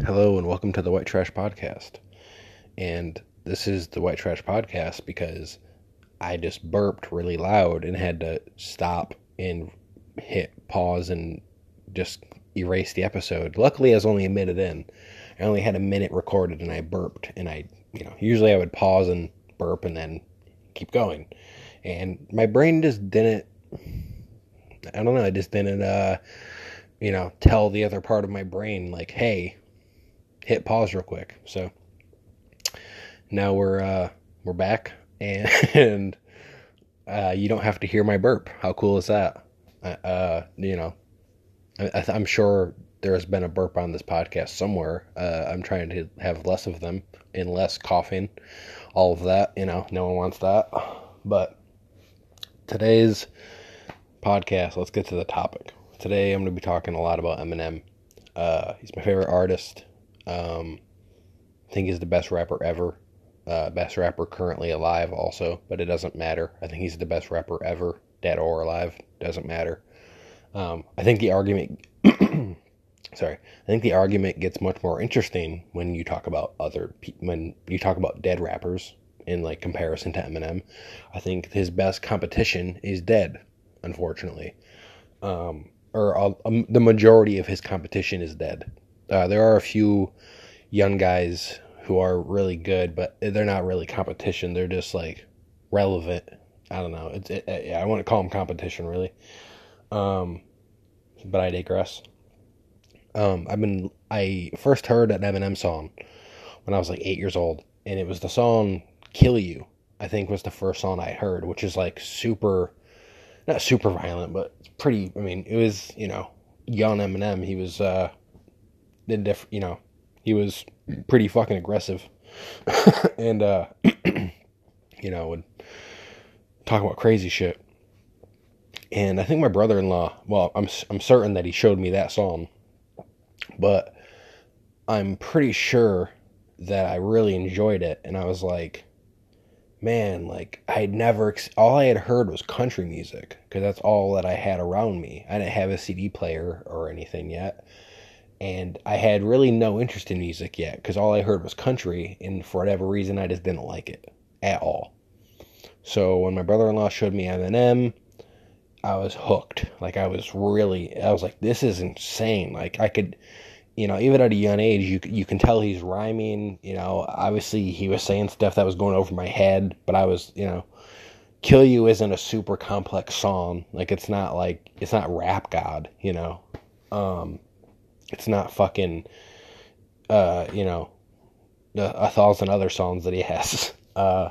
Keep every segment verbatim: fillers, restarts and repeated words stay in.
Hello and welcome to the White Trash Podcast. And this is the White Trash Podcast because I just burped really loud and had to stop and hit pause and just erase the episode. Luckily, I was only a minute in. I only had a minute recorded and I burped. And I, you know, usually I would pause and burp and then keep going. And my brain just didn't, I don't know, I just didn't, uh, you know, tell the other part of my brain, like, hey, hit pause real quick. So now we're uh we're back and, and uh you don't have to hear my burp. How cool is that? Uh you know, I, I'm sure there has been a burp on this podcast somewhere. uh I'm trying to have less of them and less coughing, all of that. You know, no one wants that. But today's podcast, let's get to the topic. Today I'm going to be talking a lot about Eminem. Uh he's my favorite artist. Um, I think he's the best rapper ever, uh, best rapper currently alive also, but it doesn't matter. I think he's the best rapper ever, dead or alive, doesn't matter. Um, I think the argument, sorry, I think the argument gets much more interesting when you talk about other, pe- when you talk about dead rappers in like comparison to Eminem. I think his best competition is dead, unfortunately, um, or uh, um, the majority of his competition is dead. Uh, there are a few young guys who are really good, but they're not really competition. They're just, like, relevant. I don't know. It's, it, it, yeah, I wouldn't call them competition, really. Um, but I digress. Um, I've been, I first heard an Eminem song when I was, like, eight years old. And it was the song Kill You, I think, was the first song I heard, which is, like, super, not super violent, but pretty, I mean, it was, you know, young Eminem. He was, uh... Did diff- you know, he was pretty fucking aggressive, and uh, you know, would talk about crazy shit. And I think my brother-in-law, well, I'm I'm certain that he showed me that song, but I'm pretty sure that I really enjoyed it, and I was like, man, like I had never, ex- all I had heard was country music because that's all that I had around me. I didn't have a C D player or anything yet. And I had really no interest in music yet, because all I heard was country, and for whatever reason, I just didn't like it at all. So when my brother-in-law showed me Eminem, I was hooked. Like, I was really, I was like, this is insane. Like, I could, you know, even at a young age, you you can tell he's rhyming. You know, obviously, he was saying stuff that was going over my head, but I was, you know, Kill You isn't a super complex song. Like, it's not like, it's not Rap God, you know. Um... It's not fucking, uh, you know, a thousand other songs that he has, uh,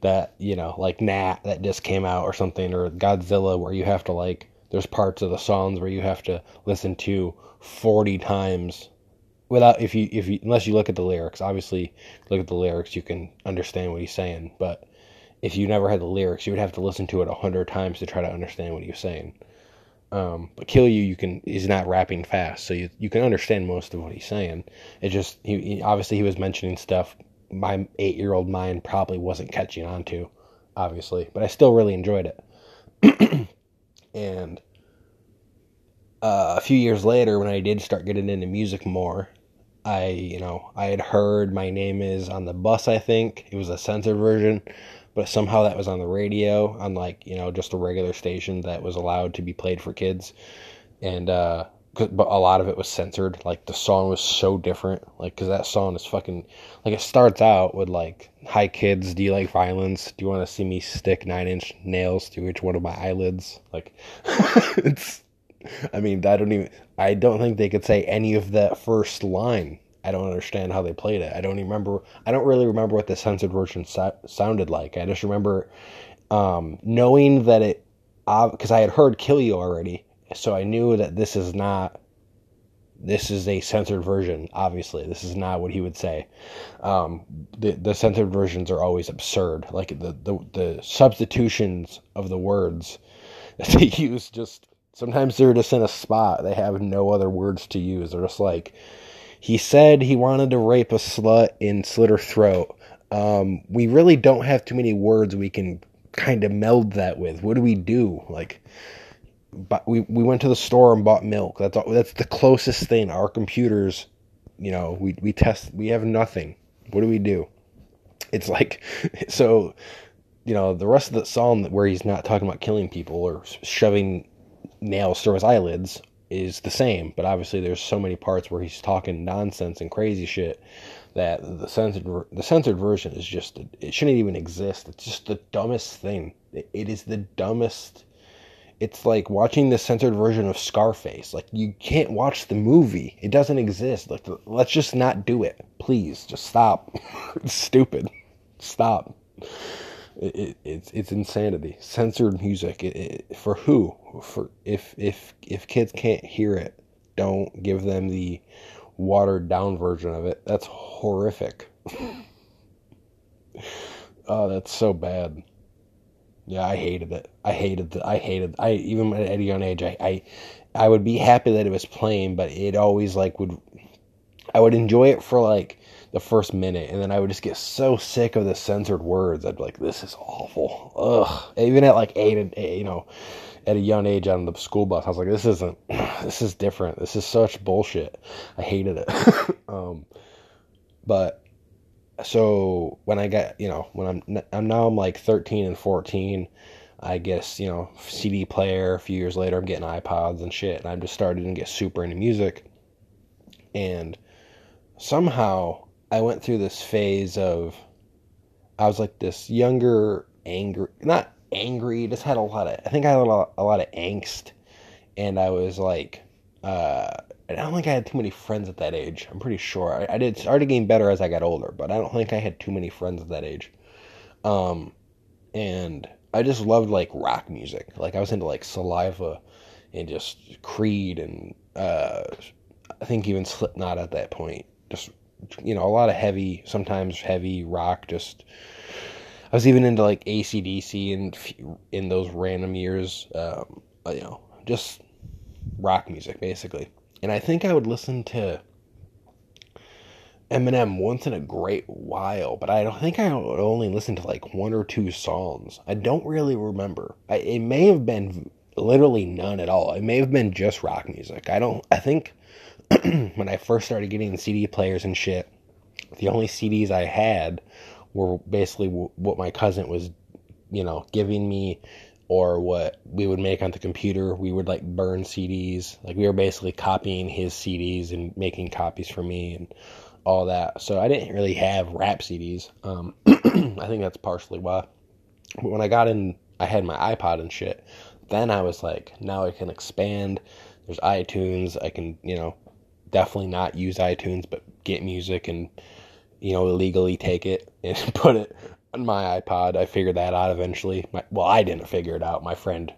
that, you know, like Nat, that just came out or something, or Godzilla, where you have to, like, there's parts of the songs where you have to listen to forty times without, if you, if you, unless you look at the lyrics. Obviously, look at the lyrics, you can understand what he's saying, but if you never had the lyrics, you would have to listen to it a hundred times to try to understand what he was saying. Um, but Kill You, you can, he's not rapping fast, so you you can understand most of what he's saying. It just, he, he obviously he was mentioning stuff my eight-year-old mind probably wasn't catching on to, obviously, but I still really enjoyed it. And uh, a few years later, when I did start getting into music more, I, you know, I had heard My Name Is on the bus, I think. It was a censored version. But somehow that was on the radio, on like, you know, just a regular station that was allowed to be played for kids. And, uh, but a lot of it was censored. Like, the song was so different. Like, because that song is fucking, like, it starts out with, like, hi, kids, do you like violence? Do you want to see me stick nine-inch nails through each one of my eyelids? Like, it's, I mean, I don't even, I don't think they could say any of that first line. I don't understand how they played it. I don't even remember. I don't really remember what the censored version so- sounded like. I just remember um, knowing that it, because uh, I had heard Kill You already, so I knew that this is not, this is a censored version, obviously. This is not what he would say. Um, the, the censored versions are always absurd. Like, the, the, the substitutions of the words that they use, just, sometimes they're just in a spot. They have no other words to use. They're just like, he said he wanted to rape a slut and slit her throat. Um, we really don't have too many words we can kind of meld that with. What do we do? Like, but we, we went to the store and bought milk. That's all, that's the closest thing. Our computers you know, we, we test, we have nothing. What do we do? It's like, so, you know, the rest of the psalm where he's not talking about killing people or shoving nails through his eyelids is the same, but obviously there's so many parts where he's talking nonsense and crazy shit that the censored the censored version is just, it shouldn't even exist. It's just the dumbest thing. It is the dumbest. It's like watching the censored version of Scarface. Like, you can't watch the movie. It doesn't exist. Like, let's just not do it. Please, just stop. It's stupid. Stop. It, it, it's it's insanity. Censored music. It, it, for who? For if if if kids can't hear it, don't give them the watered down version of it. That's horrific. Oh, that's so bad. Yeah, I hated it. I hated it. I hated it. I even at a young age, I, I, I would be happy that it was playing, but it always like would, I would enjoy it for like the first minute, and then I would just get so sick of the censored words. I'd be like, this is awful. Ugh. Even at like eight, and you know, at a young age on the school bus, I was like, this isn't, this is different. This is such bullshit. I hated it. um, but. So when I got, you know, when I'm, I'm now I'm like thirteen and fourteen, I guess, you know, C D player, a few years later, I'm getting iPods and shit. And I'm just starting to get super into music. And somehow I went through this phase of, I was like this younger, angry, not angry, just had a lot of, I think I had a lot, a lot of angst. And I was like, uh, I don't think I had too many friends at that age. I'm pretty sure. I, I did started getting better as I got older, but I don't think I had too many friends at that age. Um, and I just loved, like, rock music. Like, I was into, like, Saliva and just Creed and uh, I think even Slipknot at that point. Just, you know, a lot of heavy, sometimes heavy rock. Just, I was even into, like, A C D C in, in those random years. Um, you know, just rock music, basically. And I think I would listen to Eminem once in a great while, but I don't think I would only listen to like one or two songs. I don't really remember. I, it may have been literally none at all. It may have been just rock music. I don't, I think when I first started getting C D players and shit, the only C Ds I had were basically what my cousin was, you know, giving me, or what we would make on the computer. We would, like, burn C Ds. Like, we were basically copying his C Ds and making copies for me and all that. So I didn't really have rap C Ds. Um, I think that's partially why. But when I got in, I had my iPod and shit. Then I was like, now I can expand. There's iTunes. I can, you know, definitely not use iTunes, but get music and, you know, illegally take it and put it on my iPod. I figured that out eventually. My, well, I didn't figure it out. My friend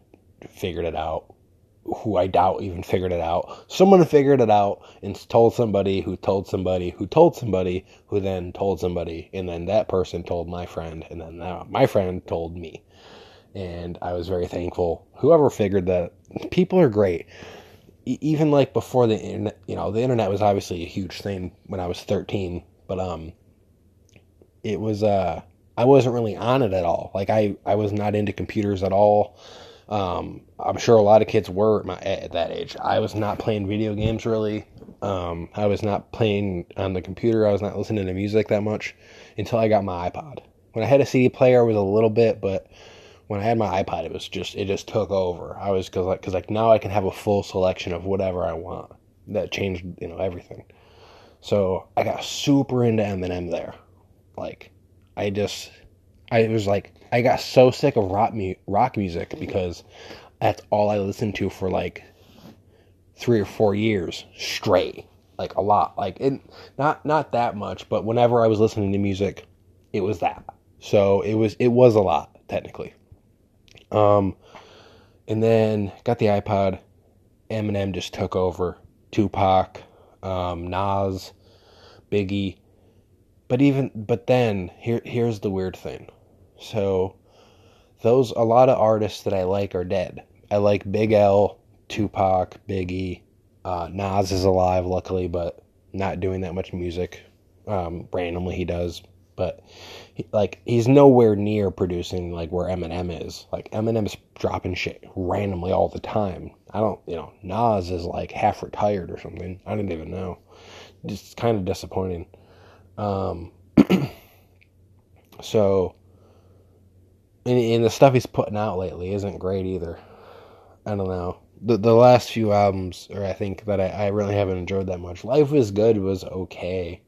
figured it out, who I doubt even figured it out. Someone figured it out and told somebody who told somebody who told somebody who then told somebody. And then that person told my friend. And then that, my friend told me. And I was very thankful. Whoever figured that, people are great. E- even like before the internet, you know, the internet was obviously a huge thing when I was thirteen. But um, it was... uh. I wasn't really on it at all. Like, I, I was not into computers at all. Um, I'm sure a lot of kids were at, my, at that age. I was not playing video games, really. Um, I was not playing on the computer. I was not listening to music that much until I got my iPod. When I had a C D player, it was a little bit, but when I had my iPod, it was just, it just took over. I was, cause like, cause like now I can have a full selection of whatever I want. That changed, you know, everything. So I got super into Eminem there. Like, I just, I was like, I got so sick of rock, mu- rock music because that's all I listened to for like three or four years straight, like a lot, like it, not, not that much, but whenever I was listening to music, it was that. So it was, it was a lot technically. Um, and then got the iPod, Eminem just took over, Tupac, um, Nas, Biggie. But even, but then, here, here's the weird thing. So, those, a lot of artists that I like are dead. I like Big L, Tupac, Biggie, uh, Nas is alive, luckily, but not doing that much music. Um, randomly he does, but, he, like, he's nowhere near producing, like, where Eminem is. Like, Eminem's dropping shit randomly all the time. I don't, you know, Nas is, like, half retired or something. I didn't even know. just kind of disappointing. Um, so, and, and the stuff he's putting out lately isn't great either. I don't know. The the last few albums, or I think that I, I really haven't enjoyed that much. Life Was Good was okay,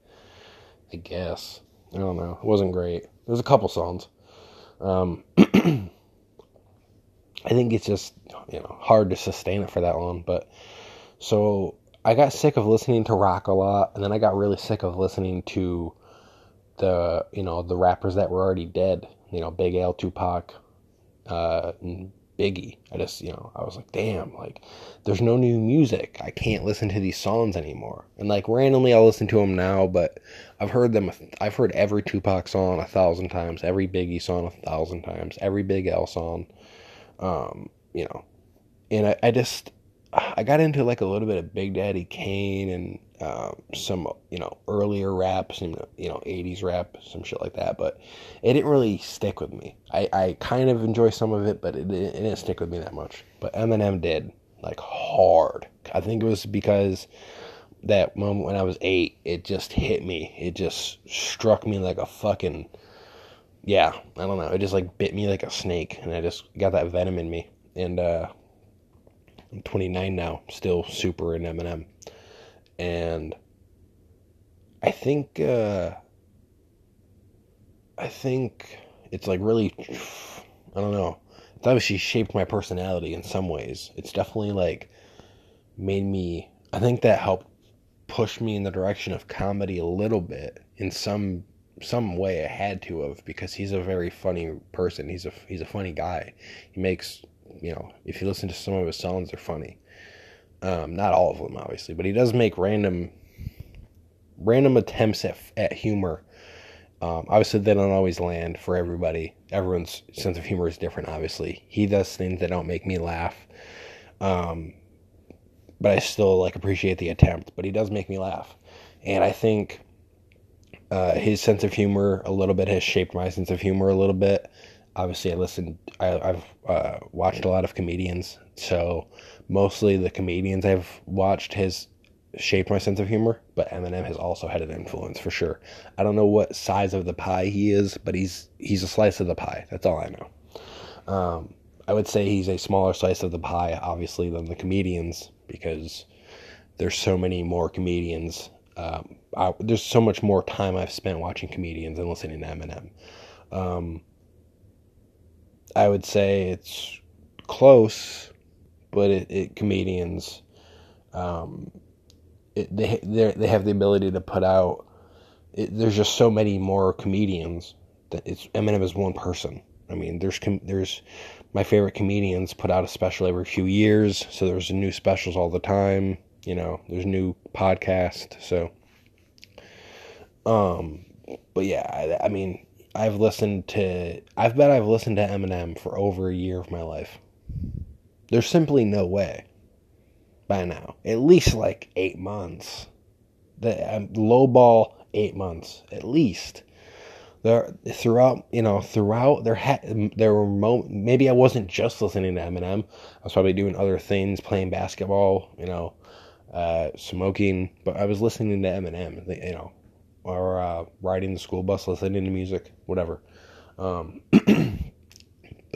I guess. I don't know. It wasn't great. There's a couple songs. Um, I think it's just, you know, hard to sustain it for that long. But so I got sick of listening to rock a lot, and then I got really sick of listening to the, you know, the rappers that were already dead. You know, Big L, Tupac, uh, and Biggie. I just, you know, I was like, damn, like, there's no new music. I can't listen to these songs anymore. And, like, randomly I'll listen to them now, but I've heard them, I've heard every Tupac song a thousand times, every Biggie song a thousand times, every Big L song, um, you know. And I, I just, I got into, like, a little bit of Big Daddy Kane and um, some, you know, earlier rap, some, you know, eighties rap, some shit like that, but it didn't really stick with me. I, I kind of enjoy some of it, but it, it didn't stick with me that much. But Eminem did, like, hard. I think it was because that moment when I was eight, it just hit me. It just struck me like a fucking, yeah, I don't know. It just, like, bit me like a snake, and I just got that venom in me, and, uh... I'm twenty-nine now, still super in Eminem, and I think, uh, I think it's, like, really, I don't know, it's obviously shaped my personality in some ways. It's definitely, like, made me, I think that helped push me in the direction of comedy a little bit, in some, some way I had to have, because he's a very funny person, he's a, he's a funny guy, he makes... You know, if you listen to some of his songs, they're funny. Um, not all of them, obviously, but he does make random, random attempts at at humor. Um, obviously, they don't always land for everybody. Everyone's sense of humor is different. Obviously, he does things that don't make me laugh, um, but I still like appreciate the attempt. But he does make me laugh, and I think uh, his sense of humor a little bit has shaped my sense of humor a little bit. Obviously, I listened, I, I've uh, watched a lot of comedians, so mostly the comedians I've watched has shaped my sense of humor, but Eminem has also had an influence, for sure. I don't know what size of the pie he is, but he's he's a slice of the pie, that's all I know. Um, I would say he's a smaller slice of the pie, obviously, than the comedians, because there's so many more comedians, um, I, there's so much more time I've spent watching comedians and listening to Eminem. Um... I would say it's close, but it, it comedians, um, it, they they have the ability to put out. It, there's just so many more comedians that it's Eminem is one person. I mean, there's there's my favorite comedians put out a special every few years, so there's new specials all the time. You know, there's new podcasts. So, um, but yeah, I, I mean. I've listened to, I bet I've listened to Eminem for over a year of my life. There's simply no way by now. At least like eight months. The um, low ball eight months at least. There throughout, you know, throughout there had there were mo- maybe I wasn't just listening to Eminem. I was probably doing other things, playing basketball, you know, uh, smoking, but I was listening to Eminem, you know. Or uh, riding the school bus, listening to music, whatever. Um, but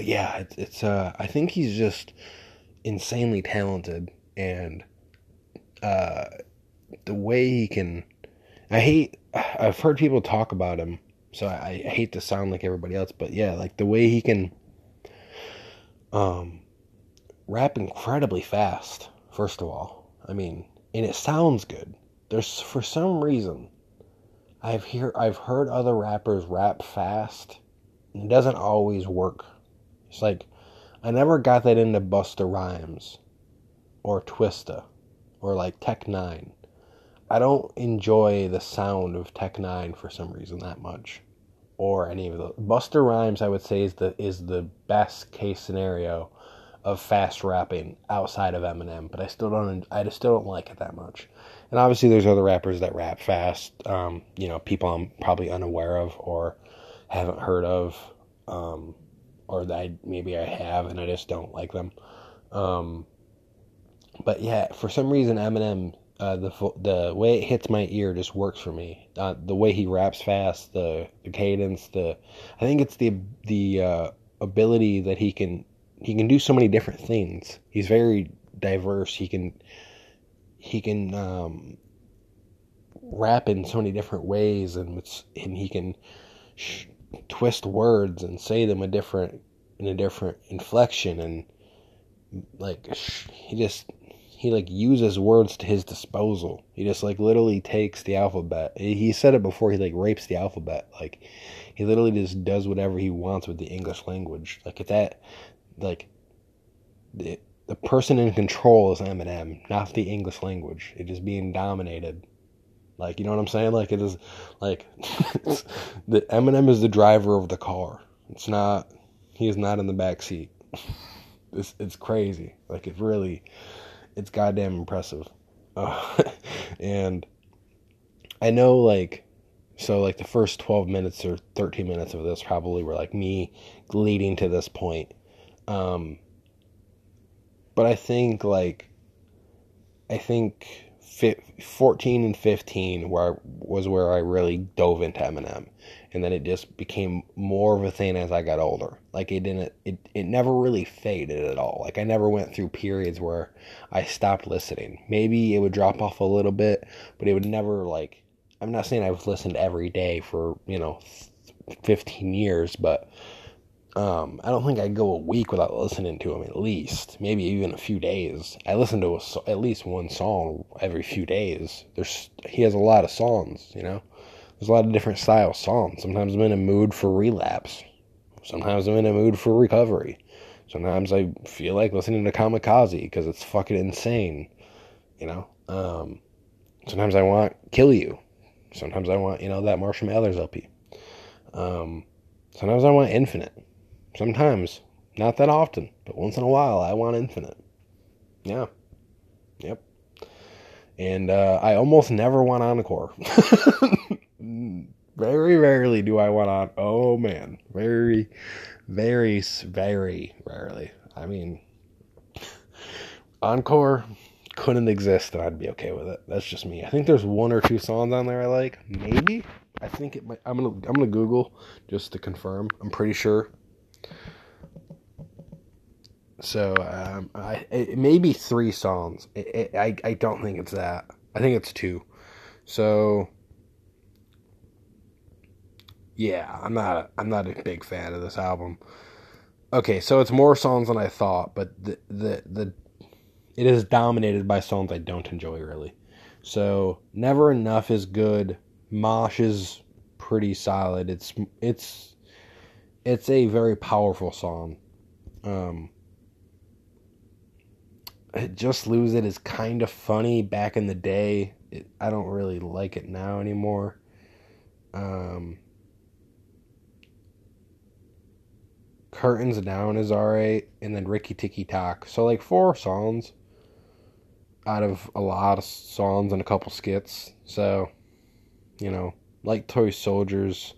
yeah, it's, it's uh, I think he's just insanely talented, and uh, the way he can, I hate. I've heard people talk about him, so I, I hate to sound like everybody else. But yeah, like the way he can, um, rap incredibly fast. First of all, I mean, and it sounds good. There's for some reason. I've hear I've heard other rappers rap fast, and it doesn't always work. It's like, I never got that into Busta Rhymes, or Twista, or like Tech Nine. I don't enjoy the sound of Tech Nine for some reason that much, or any of those. Busta Rhymes, I would say, is the is the best case scenario of fast rapping outside of Eminem, but I still don't I just still don't like it that much. And obviously there's other rappers that rap fast, um, you know, people I'm probably unaware of or haven't heard of, um, or that I, maybe I have and I just don't like them. Um, but yeah, for some reason Eminem uh, the the way it hits my ear just works for me. Uh, the way he raps fast, the, the cadence, the I think it's the the uh, ability that he can he can do so many different things. He's very diverse. He can he can um, rap in so many different ways, and it's, and he can sh- twist words and say them a different in a different inflection, and like sh- he just. He, like, uses words to his disposal. He just, like, literally takes the alphabet. He said it before, he, like, rapes the alphabet. Like, he literally just does whatever he wants with the English language. Like, if that, like, the, the person in control is Eminem, not the English language. It is being dominated. Like, you know what I'm saying? Like, it is, like, the Eminem is the driver of the car. It's not, he is not in the back seat. It's, it's crazy. Like, it really... It's goddamn impressive. Uh, and I know, like, so, like, the first twelve minutes or thirteen minutes of this probably were, like, me leading to this point. Um, but I think, like, I think fourteen and fifteen where I, was where I really dove into Eminem. And then it just became more of a thing as I got older. Like, it didn't, it, it never really faded at all. Like, I never went through periods where I stopped listening. Maybe it would drop off a little bit, but it would never, like, I'm not saying I've listened every day for, you know, fifteen years, but um, I don't think I'd go a week without listening to him at least. Maybe even a few days. I listen to a, at least one song every few days. There's, he has a lot of songs, you know? There's a lot of different style songs. Sometimes I'm in a mood for relapse. Sometimes I'm in a mood for recovery. Sometimes I feel like listening to Kamikaze because it's fucking insane, you know? Um, sometimes I want Kill You. Sometimes I want, you know, that Marshall Mathers L P. Um, sometimes I want Infinite. Sometimes. Not that often. But once in a while, I want Infinite. Yeah. Yep. And uh, I almost never want Encore. Very rarely do I want on. Oh man, very, very, very rarely. I mean, Encore couldn't exist, and I'd be okay with it. That's just me. I think there's one or two songs on there I like. Maybe I think it might. I'm gonna I'm gonna Google just to confirm. I'm pretty sure. So um, I it may be three songs. It, it, I I don't think it's that. I think it's two. So. Yeah, I'm not a, I'm not a big fan of this album. Okay, so it's more songs than I thought, but the the, the it is dominated by songs I don't enjoy really. So Never Enough is good. Mosh is pretty solid. It's it's it's a very powerful song. Um, Just Lose It is kind of funny back in the day. It, I don't really like it now anymore. Um. Curtains Down is alright, and then Ricky Tikki Tok. So, like, four songs out of a lot of songs and a couple skits. So, you know, like Toy Soldiers.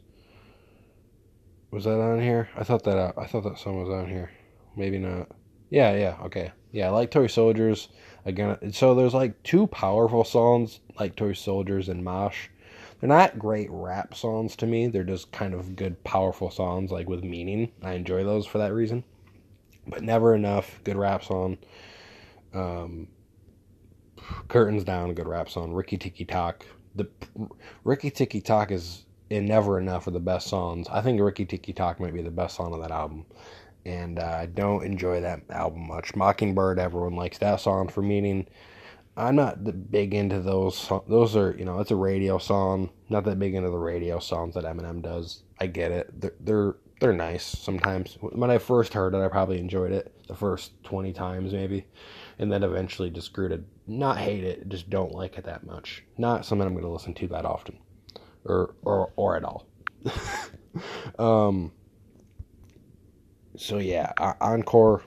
Was that on here? I thought that I thought that song was on here. Maybe not. Yeah, yeah, okay. Yeah, like Toy Soldiers. Again, so there's, like, two powerful songs, like Toy Soldiers and Mosh. They're not great rap songs to me. They're just kind of good, powerful songs, like, with meaning. I enjoy those for that reason. But Never Enough, good rap song. Um, Curtains Down, good rap song. Ricky Tikki Tok. The Ricky Tikki Tok is and Never Enough are the best songs. I think Ricky Tikki Tok might be the best song on that album. And uh, I don't enjoy that album much. Mockingbird, everyone likes that song for meaning. I'm not big into those. Those are, you know, it's a radio song. Not that big into the radio songs that Eminem does. I get it. They're, they're, they're nice sometimes. When I first heard it, I probably enjoyed it the first twenty times maybe. And then eventually just grew to not hate it, just don't like it that much. Not something I'm going to listen to that often. Or, or, or at all. um. So yeah, Encore,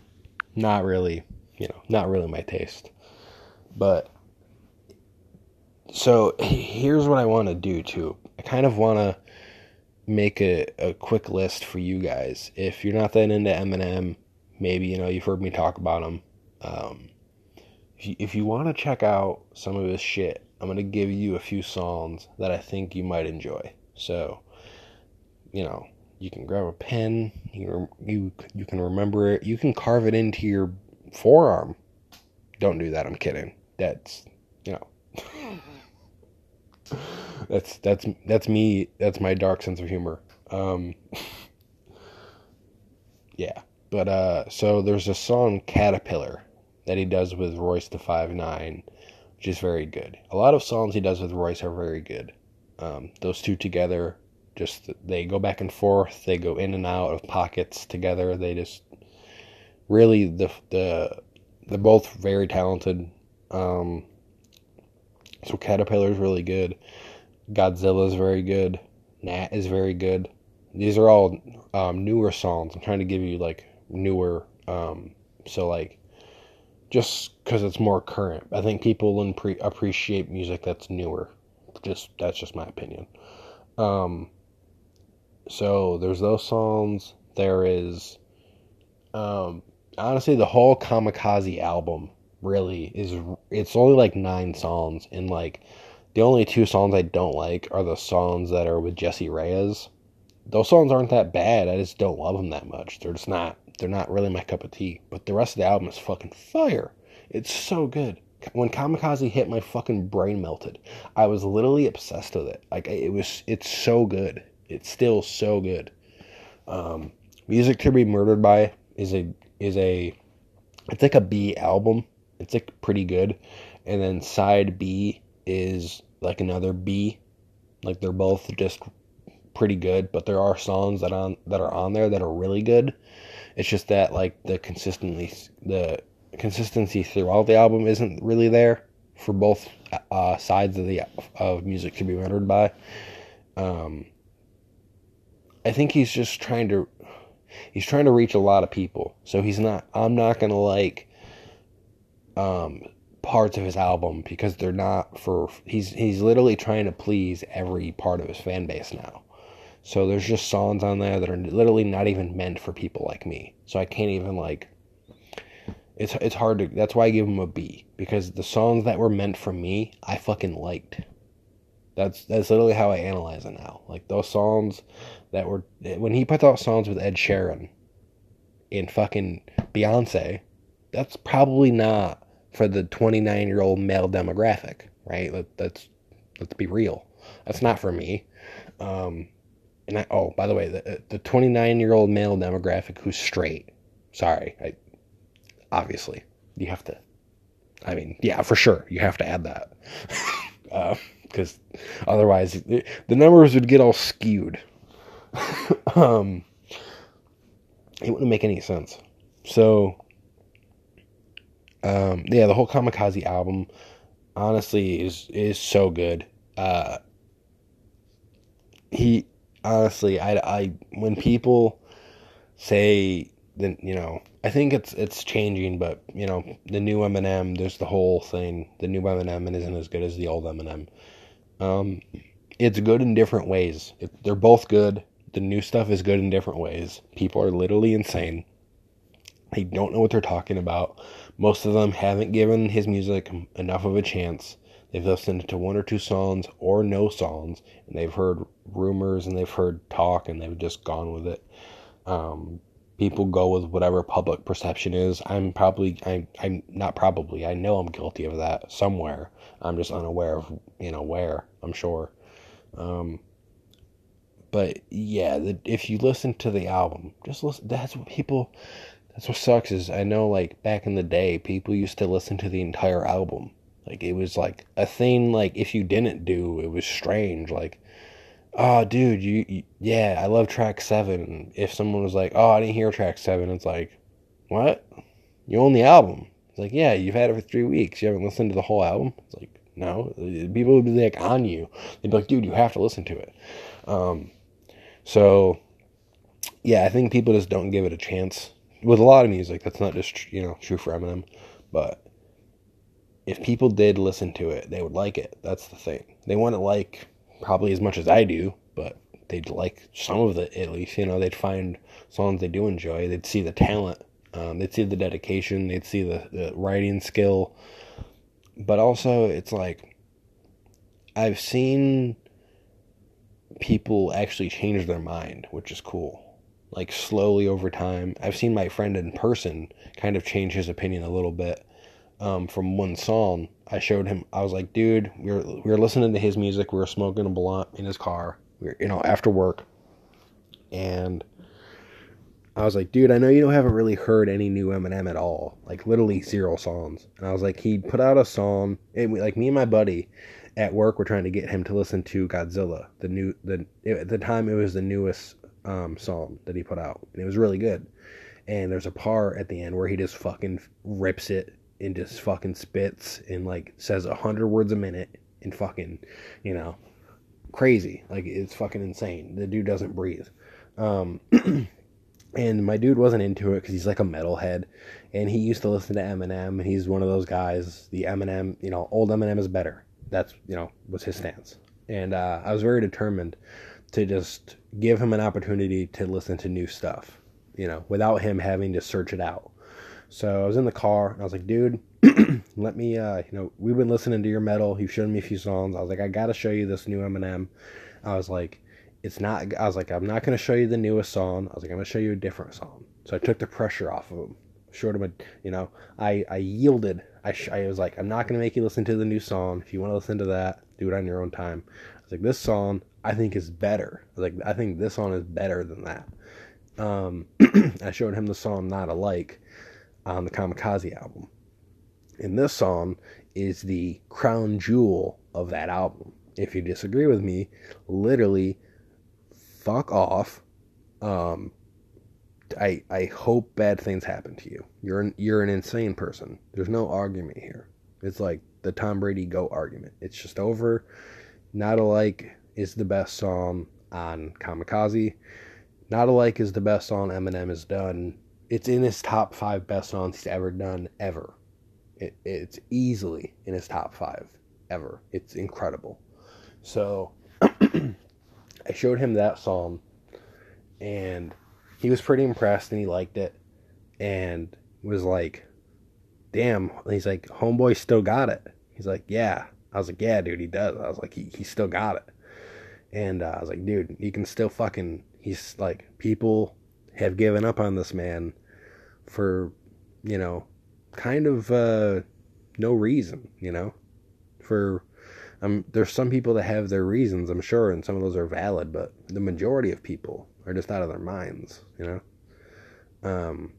not really, you know, not really my taste. But, so, here's what I want to do, too. I kind of want to make a, a quick list for you guys. If you're not that into Eminem, maybe, you know, you've heard me talk about him. Um, If you, if you want to check out some of his shit, I'm going to give you a few songs that I think you might enjoy. So, you know, you can grab a pen, you you you can remember it, you can carve it into your forearm. Don't do that, I'm kidding. That's, you know, that's, that's, that's me, that's my dark sense of humor. Um, yeah, but, uh, so there's a song, Caterpillar, that he does with Royce da five nine, which is very good. A lot of songs he does with Royce are very good. Um, those two together, just, they go back and forth, they go in and out of pockets together, they just, really, the, the, they're both very talented. Um, so Caterpillar is really good. Godzilla is very good. Nat is very good. These are all um, newer songs. I'm trying to give you like newer. Um, so like just because it's more current. I think people will impre- appreciate music that's newer. Just that's just my opinion. Um, so there's those songs. There is. Um, Honestly, the whole Kamikaze album really is, it's only like nine songs, and like the only two songs I don't like are the songs that are with Jesse Reyes. Those songs aren't that bad, I just don't love them that much. They're just not, they're not really my cup of tea, but the rest of the album is fucking fire. It's so good. When Kamikaze hit, my fucking brain melted. I was literally obsessed with it. Like, it was, it's so good. It's still so good. Um, Music to Be Murdered By is a, is a, it's like a B album, it's like pretty good, and then Side B is like another B, like they're both just pretty good, but there are songs that on that are on there that are really good. It's just that like the consistently the consistency throughout the album isn't really there for both uh, sides of the of Music to Be Murdered By. Um, I think he's just trying to. He's trying to reach a lot of people, so he's not, I'm not going to like um, parts of his album, because they're not for, he's he's literally trying to please every part of his fan base now, so there's just songs on there that are literally not even meant for people like me, so I can't even like, it's, it's hard to, that's why I give him a B, because the songs that were meant for me, I fucking liked. That's that's literally how I analyze it now. Like, those songs that were... When he puts out songs with Ed Sheeran and fucking Beyonce, that's probably not for the twenty-nine-year-old male demographic, right? Let, that's, let's be real. That's not for me. Um, and I, oh, by the way, the, the twenty-nine-year-old male demographic who's straight. Sorry. I, obviously. You have to... I mean, yeah, for sure. You have to add that. uh, because otherwise the numbers would get all skewed. um, it wouldn't make any sense. So, um, yeah, the whole Kamikaze album, honestly, is is so good. Uh, he, honestly, I, I, when people say, then, you know, I think it's, it's changing, but, you know, the new Eminem, there's the whole thing, the new Eminem isn't as good as the old Eminem. Um, it's good in different ways. It, they're both good. The new stuff is good in different ways. People are literally insane. They don't know what they're talking about. Most of them haven't given his music enough of a chance. They've listened to one or two songs or no songs, and they've heard rumors and they've heard talk and they've just gone with it. Um, people go with whatever public perception is. I'm probably, I'm, I'm not probably, I know I'm guilty of that somewhere. I'm just unaware of, you know, where, I'm sure. Um, but, yeah, the, if you listen to the album, just listen, that's what people, that's what sucks is, I know, like, back in the day, people used to listen to the entire album. Like, it was, like, a thing, like, if you didn't do, it was strange, like, oh, dude, you, you yeah, I love track seven. And if someone was like, oh, I didn't hear track seven, it's like, what? You own the album. It's like, yeah, you've had it for three weeks. You haven't listened to the whole album? It's like, no. People would be like on you. They'd be like, dude, you have to listen to it. Um, so, yeah, I think people just don't give it a chance. With a lot of music, that's not just, you know, true for Eminem. But if people did listen to it, they would like it. That's the thing. They want to like probably as much as I do, but they'd like some of it at least. You know, they'd find songs they do enjoy. They'd see the talent. Um, they'd see the dedication, they'd see the, the writing skill, but also it's like I've seen people actually change their mind, which is cool. Like slowly over time, I've seen my friend in person kind of change his opinion a little bit. Um, from one song, I showed him. I was like, "Dude, we were we were listening to his music. We were smoking a blunt in his car. We were, you know, after work." And I was like, "Dude, I know you don't haven't really heard any new Eminem at all. Like literally zero songs." And I was like, "He put out a song, and we, like me and my buddy at work were trying to get him to listen to Godzilla. The new the at the time it was the newest." Um, song that he put out, and it was really good. And there's a part at the end where he just fucking rips it and just fucking spits and like says a hundred words a minute and fucking, you know, crazy. Like it's fucking insane. The dude doesn't breathe. Um, and my dude wasn't into it because he's like a metalhead, and he used to listen to Eminem. And he's one of those guys. The Eminem, you know, old Eminem is better. That's you know was his stance. And uh, I was very determined to just give him an opportunity to listen to new stuff, you know, without him having to search it out. So I was in the car, and I was like, dude, let me, uh, you know, we've been listening to your metal. You've shown me a few songs. I was like, I got to show you this new Eminem. I was like, it's not, I was like, I'm not going to show you the newest song. I was like, I'm going to show you a different song. So I took the pressure off of him. Showed him a, you know, I, I yielded. I, sh- I was like, I'm not going to make you listen to the new song. If you want to listen to that, do it on your own time. I was like, this song I think is better. I was like, I think this song is better than that. Um, I showed him the song Not Alike on the Kamikaze album. And this song is the crown jewel of that album. If you disagree with me, literally, fuck off. Um, I I hope bad things happen to you. You're an, you're an insane person. There's no argument here. It's like the Tom Brady GOAT argument. It's just over. Not Alike is the best song on Kamikaze. Not Alike is the best song Eminem has done. It's in his top five best songs he's ever done, ever. It, it's easily in his top five, ever. It's incredible. So, I showed him that song, and he was pretty impressed, and he liked it, and was like, damn. He's like, homeboy still got it. He's like, yeah. I was like, yeah, dude, he does. I was like, he, he still got it. And uh, I was like, dude, you can still fucking, he's like, people have given up on this man for, you know, kind of uh, no reason, you know, for, um, there's some people that have their reasons, I'm sure, and some of those are valid, but the majority of people are just out of their minds, you know, um,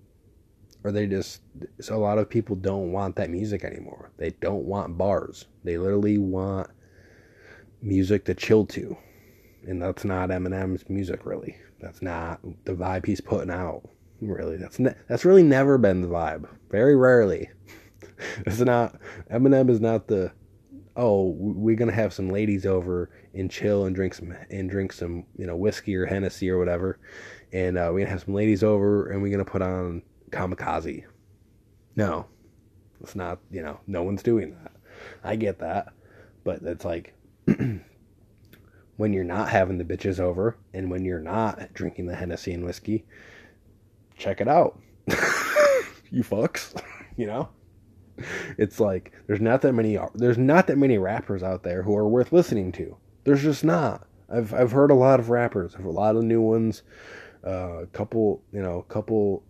or they just, so a lot of people don't want that music anymore. They don't want bars. They literally want music to chill to. And that's not Eminem's music, really. That's not the vibe he's putting out, really. That's ne- that's really never been the vibe. Very rarely. It's not, Eminem is not the, oh, we're gonna have some ladies over and chill and drink some and drink some, you know, whiskey or Hennessy or whatever, and uh, we're gonna have some ladies over and we're gonna put on Kamikaze. No, it's not. You know, no one's doing that. I get that, but it's like. When you're not having the bitches over and when you're not drinking the Hennessy and whiskey, check it out. You fucks, you know, it's like, there's not that many, there's not that many rappers out there who are worth listening to. There's just not, I've, I've heard a lot of rappers, I've heard a lot of new ones, uh, a couple, you know, a couple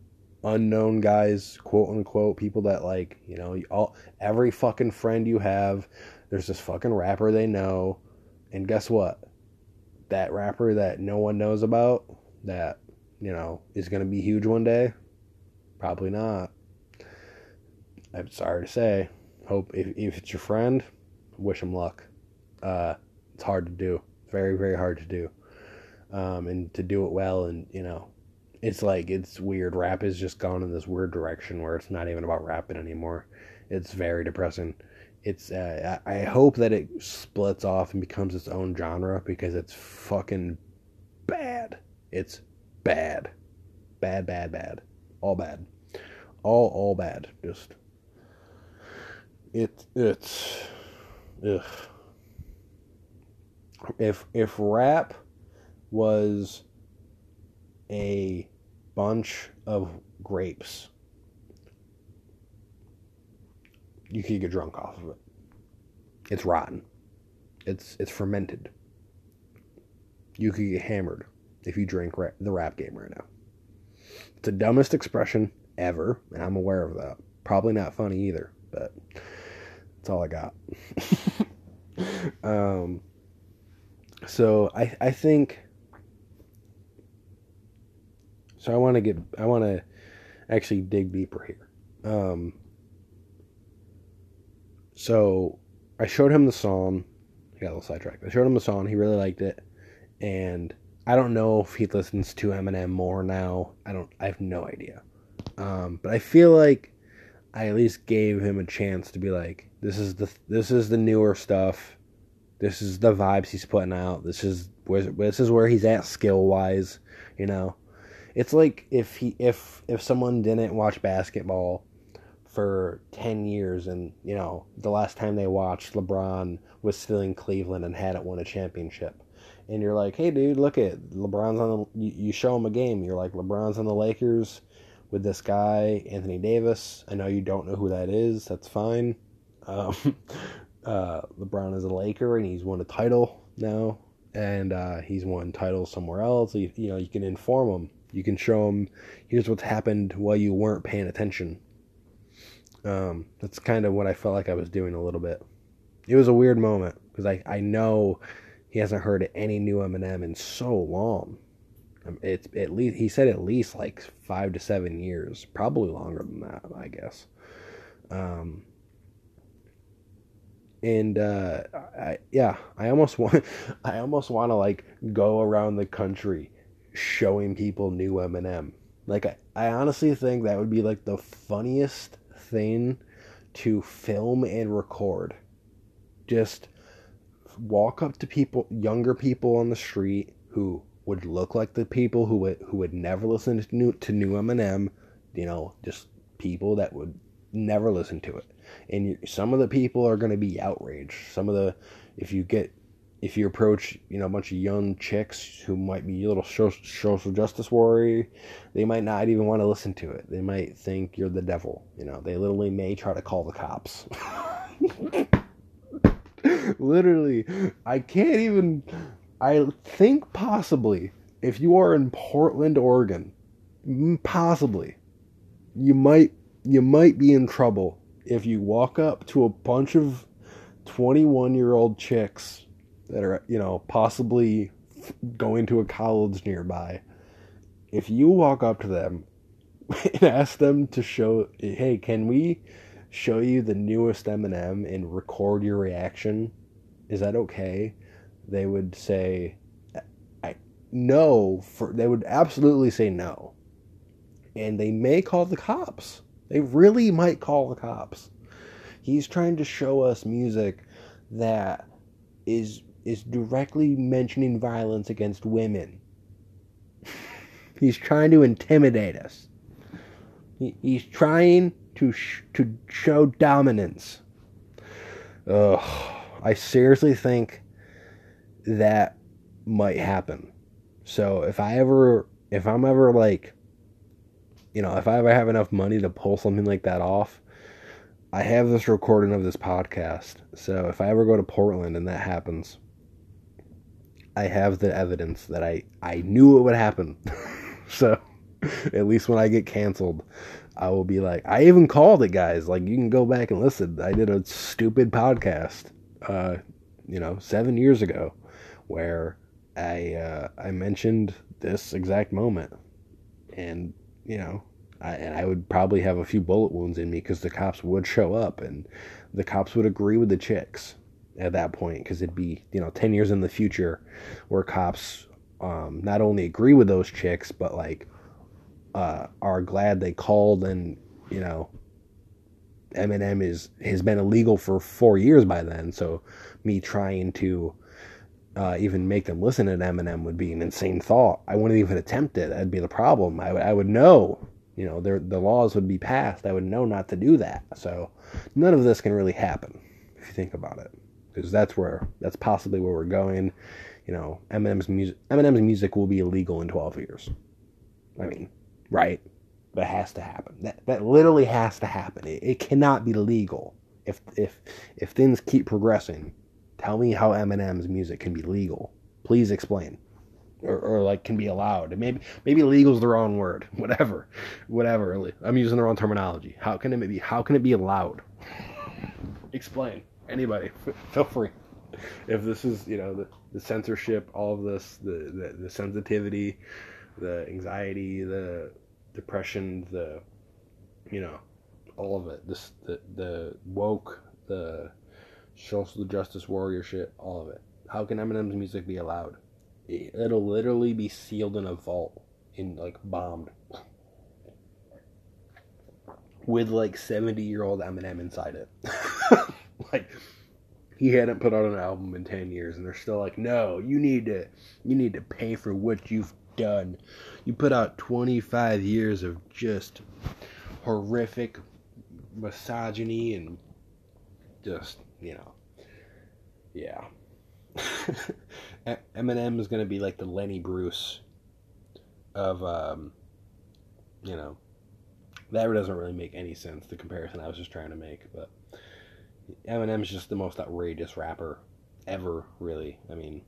unknown guys, quote unquote, people that like, you know, all, every fucking friend you have, there's this fucking rapper they know, and guess what? That rapper that no one knows about, that, you know, is going to be huge one day? Probably not. I'm sorry to say. Hope, if, if it's your friend, wish him luck. Uh, it's hard to do. Very, very hard to do. Um, and to do it well, and, you know, it's like, it's weird. Rap has just gone in this weird direction where it's not even about rapping anymore. It's very depressing. It's, uh, I hope that it splits off and becomes its own genre, because it's fucking bad. It's bad. Bad, bad, bad. All bad. All, all bad. Just, it, it's, ugh. If, if rap was a bunch of grapes, you could get drunk off of it. It's rotten. It's it's fermented. You could get hammered if you drink rap, the rap game right now. It's the dumbest expression ever, and I'm aware of that. Probably not funny either, but that's all I got. um, so I I think. So I want to get I want to actually dig deeper here. Um, so I showed him the song. I got a little sidetracked. I showed him the song. He really liked it, and I don't know if he listens to Eminem more now. I don't. I have no idea. Um, but I feel like I at least gave him a chance to be like, this is the this is the newer stuff. This is the vibes he's putting out. This is where this is where he's at skill wise. You know, it's like if he if if someone didn't watch basketball for ten years, and, you know, the last time they watched, LeBron was still in Cleveland and hadn't won a championship. And you're like, hey, dude, look at LeBron's on the... You show him a game. You're like, LeBron's on the Lakers with this guy, Anthony Davis. I know you don't know who that is. That's fine. Um, uh, LeBron is a Laker, and he's won a title now. And uh, he's won titles somewhere else. You, you know, you can inform him. You can show him, here's what's happened while you weren't paying attention. Um, that's kind of what I felt like I was doing a little bit. It was a weird moment, because I, I know he hasn't heard any new Eminem in so long. It's at least, he said at least like five to seven years, probably longer than that, I guess. Um, and uh, I, yeah, I almost want, I almost want to like go around the country showing people new Eminem. Like I, I honestly think that would be like the funniest thing to film and record. Just walk up to people, younger people on the street who would look like the people who would who would never listen to new to new Eminem, you know, just people that would never listen to it. And you, some of the people are going to be outraged. Some of the if you get if you approach, you know, a bunch of young chicks who might be a little social justice warrior, they might not even want to listen to it. They might think you're the devil. You know, they literally may try to call the cops. Literally, I can't even, I think possibly, if you are in Portland, Oregon, possibly, you might, you might be in trouble if you walk up to a bunch of twenty-one-year-old chicks that are, you know, possibly going to a college nearby. If you walk up to them and ask them to show, hey, can we show you the newest Eminem and record your reaction? Is that okay? They would say, I no. For they would absolutely say no, and they may call the cops. They really might call the cops. He's trying to show us music that is. is directly mentioning violence against women. He's trying to intimidate us. He, he's trying to sh- to show dominance. Ugh, I seriously think that might happen. So if I ever, if I'm ever like, you know, if I ever have enough money to pull something like that off, I have this recording of this podcast. So if I ever go to Portland and that happens, I have the evidence that I, I knew it would happen. So at least when I get canceled, I will be like, I even called it, guys. Like, you can go back and listen. I did a stupid podcast, uh, you know, seven years ago where I, uh, I mentioned this exact moment, and, you know, I, and I would probably have a few bullet wounds in me because the cops would show up, and the cops would agree with the chicks at that point, because it'd be, you know, ten years in the future where cops um, not only agree with those chicks, but like uh, are glad they called, and, you know, Eminem is, has been illegal for four years by then. So me trying to Uh, even make them listen to Eminem would be an insane thought. I wouldn't even attempt it. That'd be the problem. I would, I would know, you know, there, the laws would be passed. I would know not to do that. So none of this can really happen if you think about it, because that's where, that's possibly where we're going. You know, Eminem's music, Eminem's music will be illegal in twelve years. I mean, right? That has to happen. That that literally has to happen. It, it cannot be legal. if if if things keep progressing, tell me how Eminem's music can be legal. Please explain. Or, or like can be allowed. Maybe maybe legal is the wrong word. Whatever, whatever. I'm using the wrong terminology. How can it maybe? How can it be allowed? Explain. Anybody, feel free. If this is, you know, the, the censorship, all of this, the, the the sensitivity, the anxiety, the depression, the, you know, all of it. This the the woke, the social justice warrior shit, all of it. How can Eminem's music be allowed? It'll literally be sealed in a vault and, like, bombed. With, like, seventy-year-old Eminem inside it. Like, he hadn't put out an album in ten years, and they're still like, no, you need to, you need to pay for what you've done. You put out twenty-five years of just horrific misogyny and just, you know, yeah. Eminem is going to be like the Lenny Bruce of, um, you know, that doesn't really make any sense, the comparison I was just trying to make, but Eminem's just the most outrageous rapper ever, really. I mean,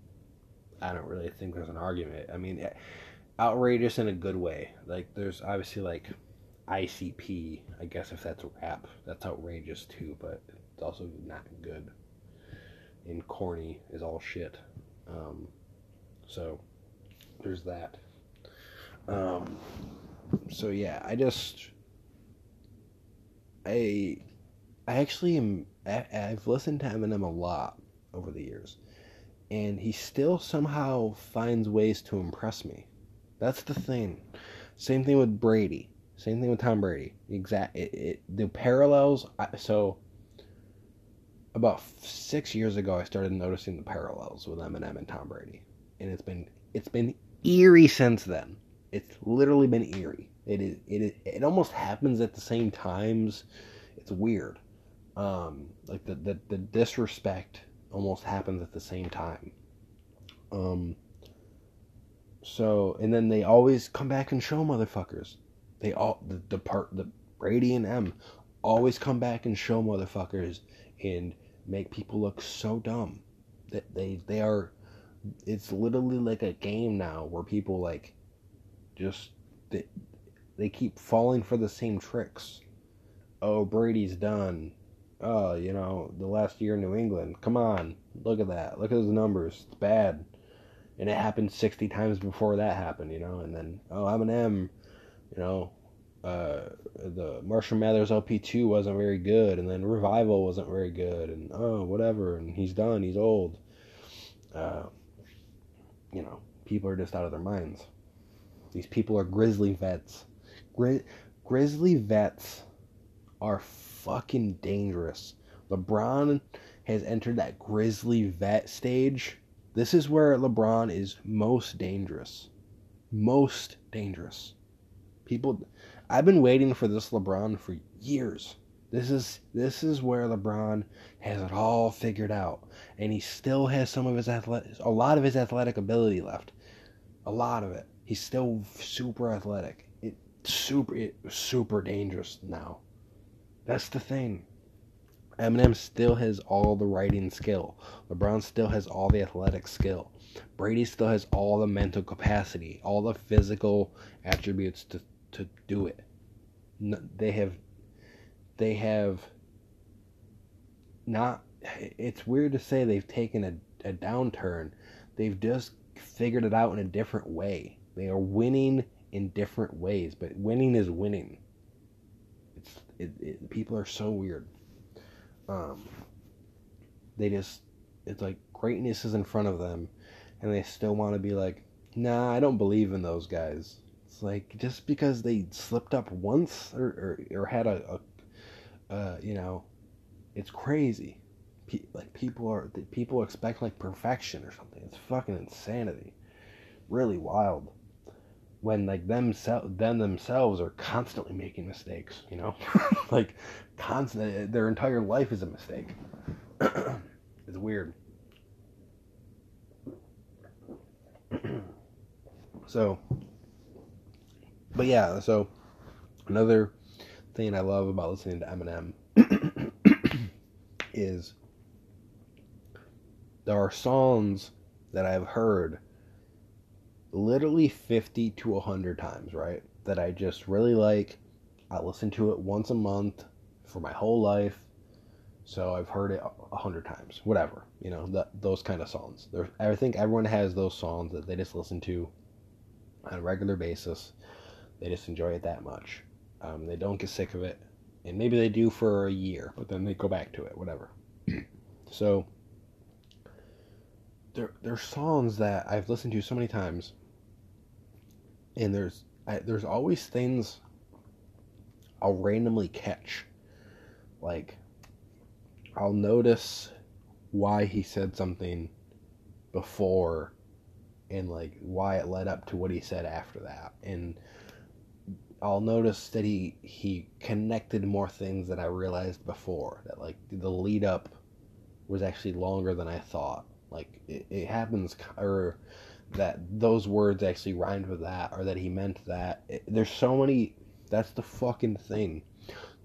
I don't really think there's an argument. I mean, outrageous in a good way. Like, there's obviously, like, I C P, I guess if that's rap, that's outrageous too, but it's also not good. And corny is all shit. Um, so, there's that. Um, so yeah, I just, I, I actually am, I, I've listened to Eminem a lot over the years, and he still somehow finds ways to impress me. That's the thing. Same thing with Brady. Same thing with Tom Brady. Exact. It, it, the parallels, I, so... About six years ago, I started noticing the parallels with Eminem and Tom Brady, and it's been it's been eerie since then. It's literally been eerie. It is it is, it almost happens at the same times. It's weird. Um, like the, the the disrespect almost happens at the same time. Um. So and then they always come back and show motherfuckers. They all the, the part the Brady and M always come back and show motherfuckers and make people look so dumb that they they are. It's literally like a game now where people like just they, they keep falling for the same tricks. Oh, Brady's done. Oh, you know, the last year in New England, come on, look at that, look at his numbers, it's bad. And it happened sixty times before that happened, you know. And then, oh, Eminem, you know, Uh, the Marshall Mathers L P two wasn't very good, and then Revival wasn't very good, and oh, whatever, and he's done, he's old. Uh, you know, people are just out of their minds. These people are grizzly vets. Gri- grizzly vets are fucking dangerous. LeBron has entered that grizzly vet stage. This is where LeBron is most dangerous. Most dangerous. People... I've been waiting for this LeBron for years. This is this is where LeBron has it all figured out, and he still has some of his athletic, a lot of his athletic ability left, a lot of it. He's still super athletic. It super it super dangerous now. That's the thing. Eminem still has all the writing skill. LeBron still has all the athletic skill. Brady still has all the mental capacity, all the physical attributes to. to do it. No, they have, they have not, it's weird to say they've taken a, a downturn. They've just figured it out in a different way. They are winning in different ways, but winning is winning. It's, it, it, people are so weird. Um, they just, it's like greatness is in front of them, and they still want to be like, nah, I don't believe in those guys. Like, just because they slipped up once or or, or had a, a uh, you know, it's crazy. Pe- like people are people expect like perfection or something. It's fucking insanity, really wild. When like them them themselves are constantly making mistakes, you know, like constant. Their entire life is a mistake. It's weird. So. But yeah, so another thing I love about listening to Eminem is there are songs that I've heard literally fifty to one hundred times, right? That I just really like. I listen to it once a month for my whole life. So I've heard it a hundred times, whatever, you know, that, those kind of songs. There, I think everyone has those songs that they just listen to on a regular basis. They just enjoy it that much. Um, they don't get sick of it. And maybe they do for a year, but then they go back to it, whatever. So there, there's songs that I've listened to so many times. And there's, I, there's always things I'll randomly catch. Like, I'll notice why he said something before and, like, why it led up to what he said after that. And I'll notice that he he connected more things that I realized before. That, like, the lead up was actually longer than I thought. Like, it, it happens, or that those words actually rhymed with that, or that he meant that. It, there's so many, that's the fucking thing.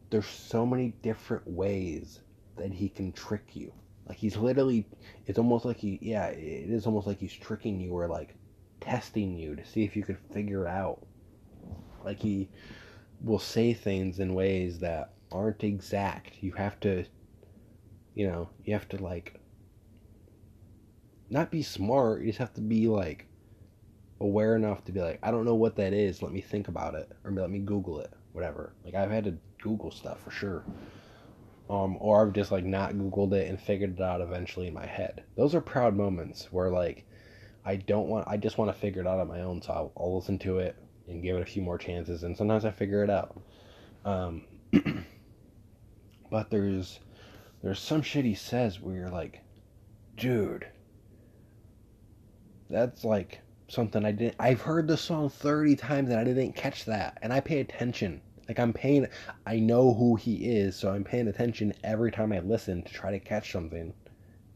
There's so many different ways that he can trick you. Like, he's literally, it's almost like he, yeah, it is almost like he's tricking you, or like testing you to see if you could figure it out. Like, he will say things in ways that aren't exact. You have to, you know, you have to, like, not be smart, you just have to be, like, aware enough to be like, I don't know what that is, let me think about it, or let me Google it, whatever. Like, I've had to Google stuff for sure. Um, or I've just, like, not Googled it and figured it out eventually in my head. Those are proud moments where, like, I don't want, I just want to figure it out on my own, so I'll, I'll listen to it and give it a few more chances, and sometimes I figure it out. Um, but there's, there's some shit he says where you're like, dude, that's, like, something I didn't, I've heard the song thirty times and I didn't catch that, and I pay attention. Like, I'm paying, I know who he is, so I'm paying attention every time I listen to try to catch something.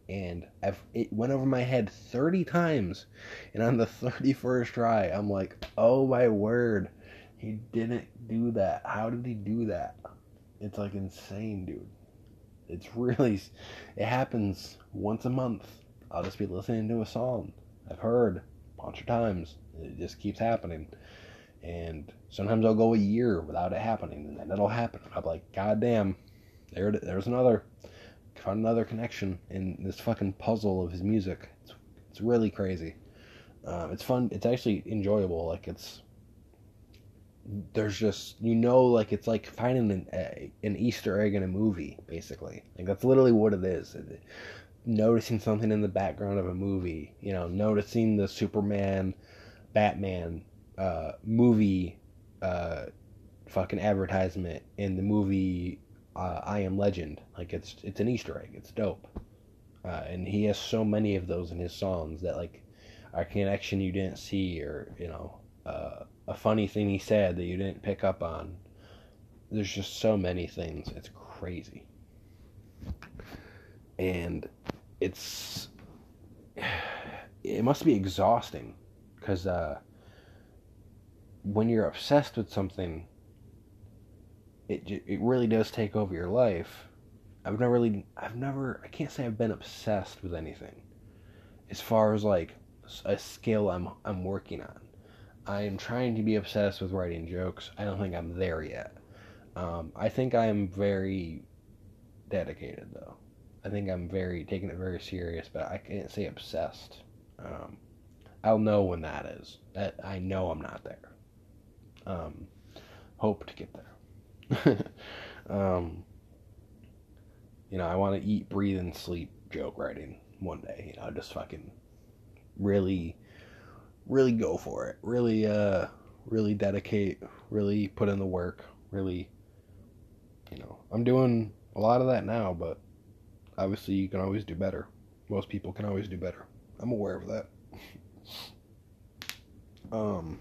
And I've, it went over my head thirty times, and on the thirty-first try, I'm like, oh my word, he didn't do that. How did he do that? It's, like, insane, dude. It's really, it happens once a month. I'll just be listening to a song I've heard a bunch of times. It just keeps happening. And sometimes I'll go a year without it happening, and then it'll happen. I'm like, God damn, there, there's another, found another connection in this fucking puzzle of his music. It's, it's really crazy. Um, it's fun. It's actually enjoyable. Like, it's, there's just, you know, like, it's like finding an a, an Easter egg in a movie, basically. Like, that's literally what it is. It, noticing something in the background of a movie, you know, noticing the Superman, Batman, uh, movie, uh, fucking advertisement in the movie, uh, I Am Legend. Like, it's, it's an Easter egg. It's dope. Uh, and he has so many of those in his songs that, like, a connection you didn't see, or, you know, uh, a funny thing he said that you didn't pick up on. There's just so many things. It's crazy. And it's, it must be exhausting, 'cause, uh, when you're obsessed with something, it it really does take over your life. I've never really, I've never, I can't say I've been obsessed with anything, as far as, like, a skill I'm I'm working on. I am trying to be obsessed with writing jokes. I don't think I'm there yet. Um, I think I'm very dedicated, though. I think I'm very, taking it very serious, but I can't say obsessed. Um, I'll know when that is. That I know I'm not there. Um, hope to get there. um, you know, I want to eat, breathe, and sleep joke writing one day. You know, just fucking really, really go for it. Really, uh, really dedicate, really put in the work. Really, you know, I'm doing a lot of that now, but obviously you can always do better. Most people can always do better. I'm aware of that. um...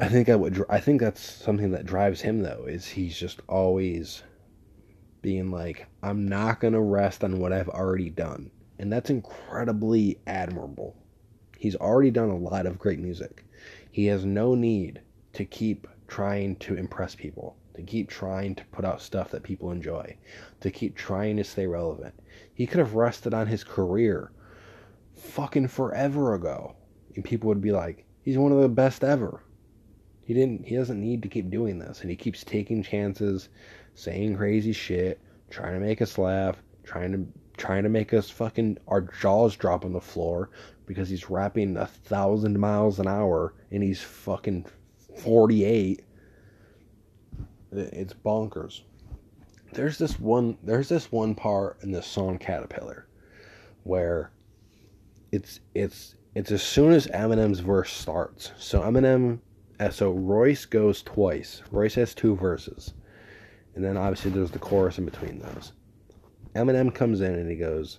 I think I would. I think that's something that drives him, though, is he's just always being like, I'm not going to rest on what I've already done. And that's incredibly admirable. He's already done a lot of great music. He has no need to keep trying to impress people. to keep trying to put out stuff that people enjoy, to keep trying to stay relevant. He could have rested on his career fucking forever ago, and people would be like, he's one of the best ever. He didn't. He doesn't need to keep doing this, and he keeps taking chances, saying crazy shit, trying to make us laugh, trying to trying to make us fucking our jaws drop on the floor because he's rapping a thousand miles an hour and he's fucking forty-eight. It's bonkers. There's this one. There's this one part in the song Caterpillar, where it's it's it's as soon as Eminem's verse starts. So Eminem. So Royce goes twice. Royce has two verses. And then obviously there's the chorus in between those. Eminem comes in and he goes...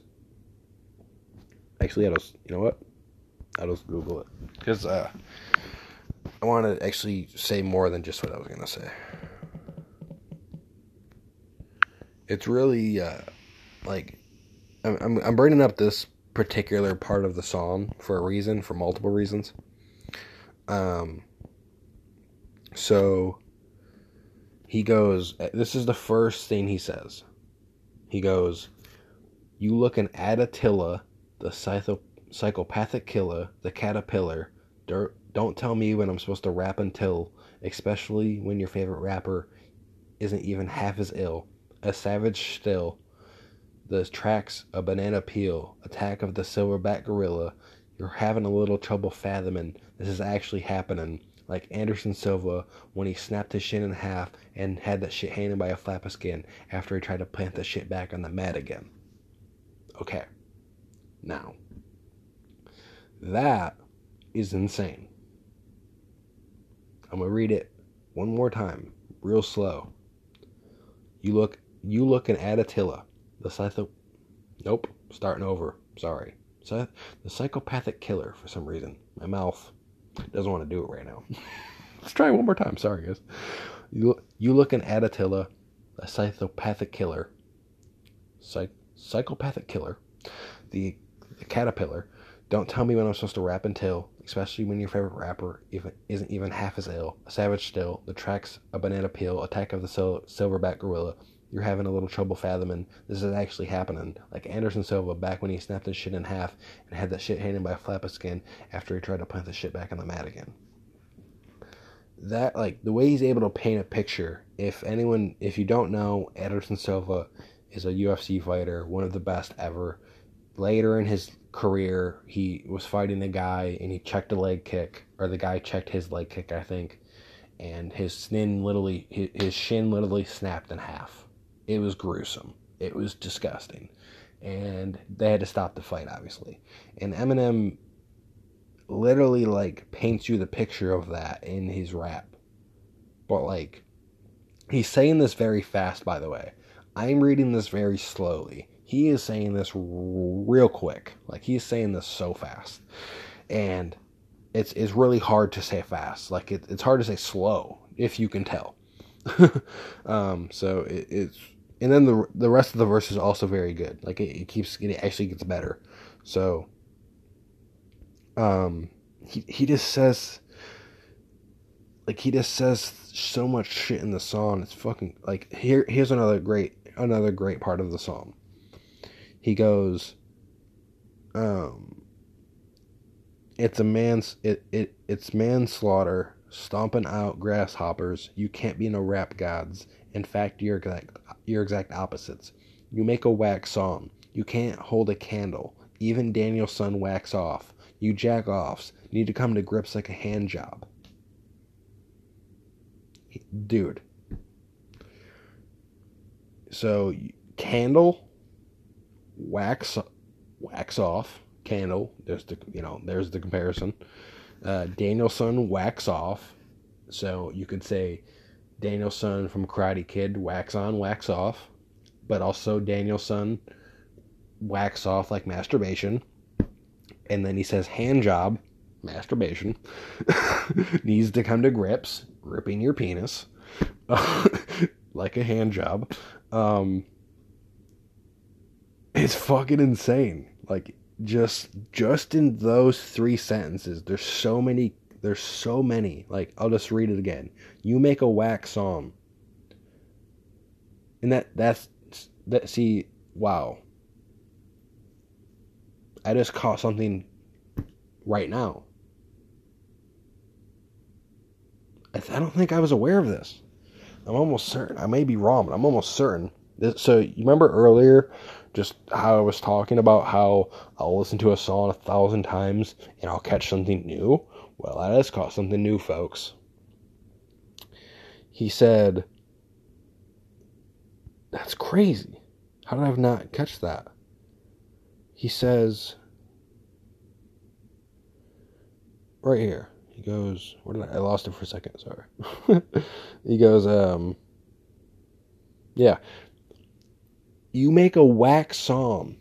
Actually, I'll just... You know what? I'll just Google it. Because uh, I want to actually say more than just what I was going to say. It's really... Uh, like... I'm, I'm, I'm bringing up this particular part of the song for a reason. For multiple reasons. Um... So, he goes, this is the first thing he says. He goes, you looking at Attila, the psycho- psychopathic killer, the caterpillar. Dirt, don't tell me when I'm supposed to rap until, especially when your favorite rapper isn't even half as ill. A savage still, the tracks, a banana peel, attack of the silverback gorilla. You're having a little trouble fathoming this is actually happening. Like Anderson Silva when he snapped his shin in half and had that shit hanging by a flap of skin after he tried to plant the shit back on the mat again. Okay. Now. That is insane. I'm going to read it one more time. Real slow. You look, you looking at Attila. The psycho... Nope. Starting over. Sorry. The psychopathic killer for some reason. My mouth... doesn't want to do it right now. Let's try it one more time. Sorry, guys. You, you looking at Attila, a psychopathic killer. Psych, psychopathic killer. The, the caterpillar. Don't tell me when I'm supposed to rap until, especially when your favorite rapper even, isn't even half as ill. A savage still. The tracks, a banana peel. Attack of the sil- silverback gorilla. You're having a little trouble fathoming this is actually happening. Like Anderson Silva back when he snapped his shit in half and had that shit hanging by a flap of skin after he tried to plant the shit back on the mat again. That, like, the way he's able to paint a picture, if anyone, if you don't know, Anderson Silva is a U F C fighter, one of the best ever. Later in his career, he was fighting a guy and he checked a leg kick, or the guy checked his leg kick, I think, and his shin literally, his shin literally snapped in half. It was gruesome. It was disgusting. And they had to stop the fight, obviously. And Eminem literally, like, paints you the picture of that in his rap. But, like, he's saying this very fast, by the way. I'm reading this very slowly. He is saying this real quick. Like, he's saying this so fast. And it's it's really hard to say fast. Like, it, it's hard to say slow, if you can tell. um, so it, it's... And then the the rest of the verse is also very good. Like, it, it keeps... It actually gets better. So, um, he, he just says... Like, he just says so much shit in the song. It's fucking... Like, here here's another great... Another great part of the song. He goes... Um... It's a man's... It, it, it's manslaughter... Stomping out grasshoppers. You can't be no rap gods. In fact, you're exact, you're exact opposites. You make a wax song. You can't hold a candle. Even Danielson wax off. You jack offs. Need to come to grips like a hand job. Dude. So, candle. Wax, wax off. Candle. There's the, you know, there's the comparison. Uh, Danielson wax off, so you could say Danielson from Karate Kid wax on, wax off, but also Danielson wax off like masturbation, and then he says hand job, masturbation, needs to come to grips, ripping your penis, like a hand job. Um, it's fucking insane, like. Just, just in those three sentences, there's so many, there's so many, like, I'll just read it again. You make a wax song. And that, that's, that, see, wow. I just caught something right now. I, th- I don't think I was aware of this. I'm almost certain. I may be wrong, but I'm almost certain. So, you remember earlier, just how I was talking about how I'll listen to a song a thousand times and I'll catch something new? Well, I just caught something new, folks. He said, that's crazy. How did I not catch that? He says, right here. He goes, where did I, I lost it for a second, sorry. He goes, um, yeah. You make a whack song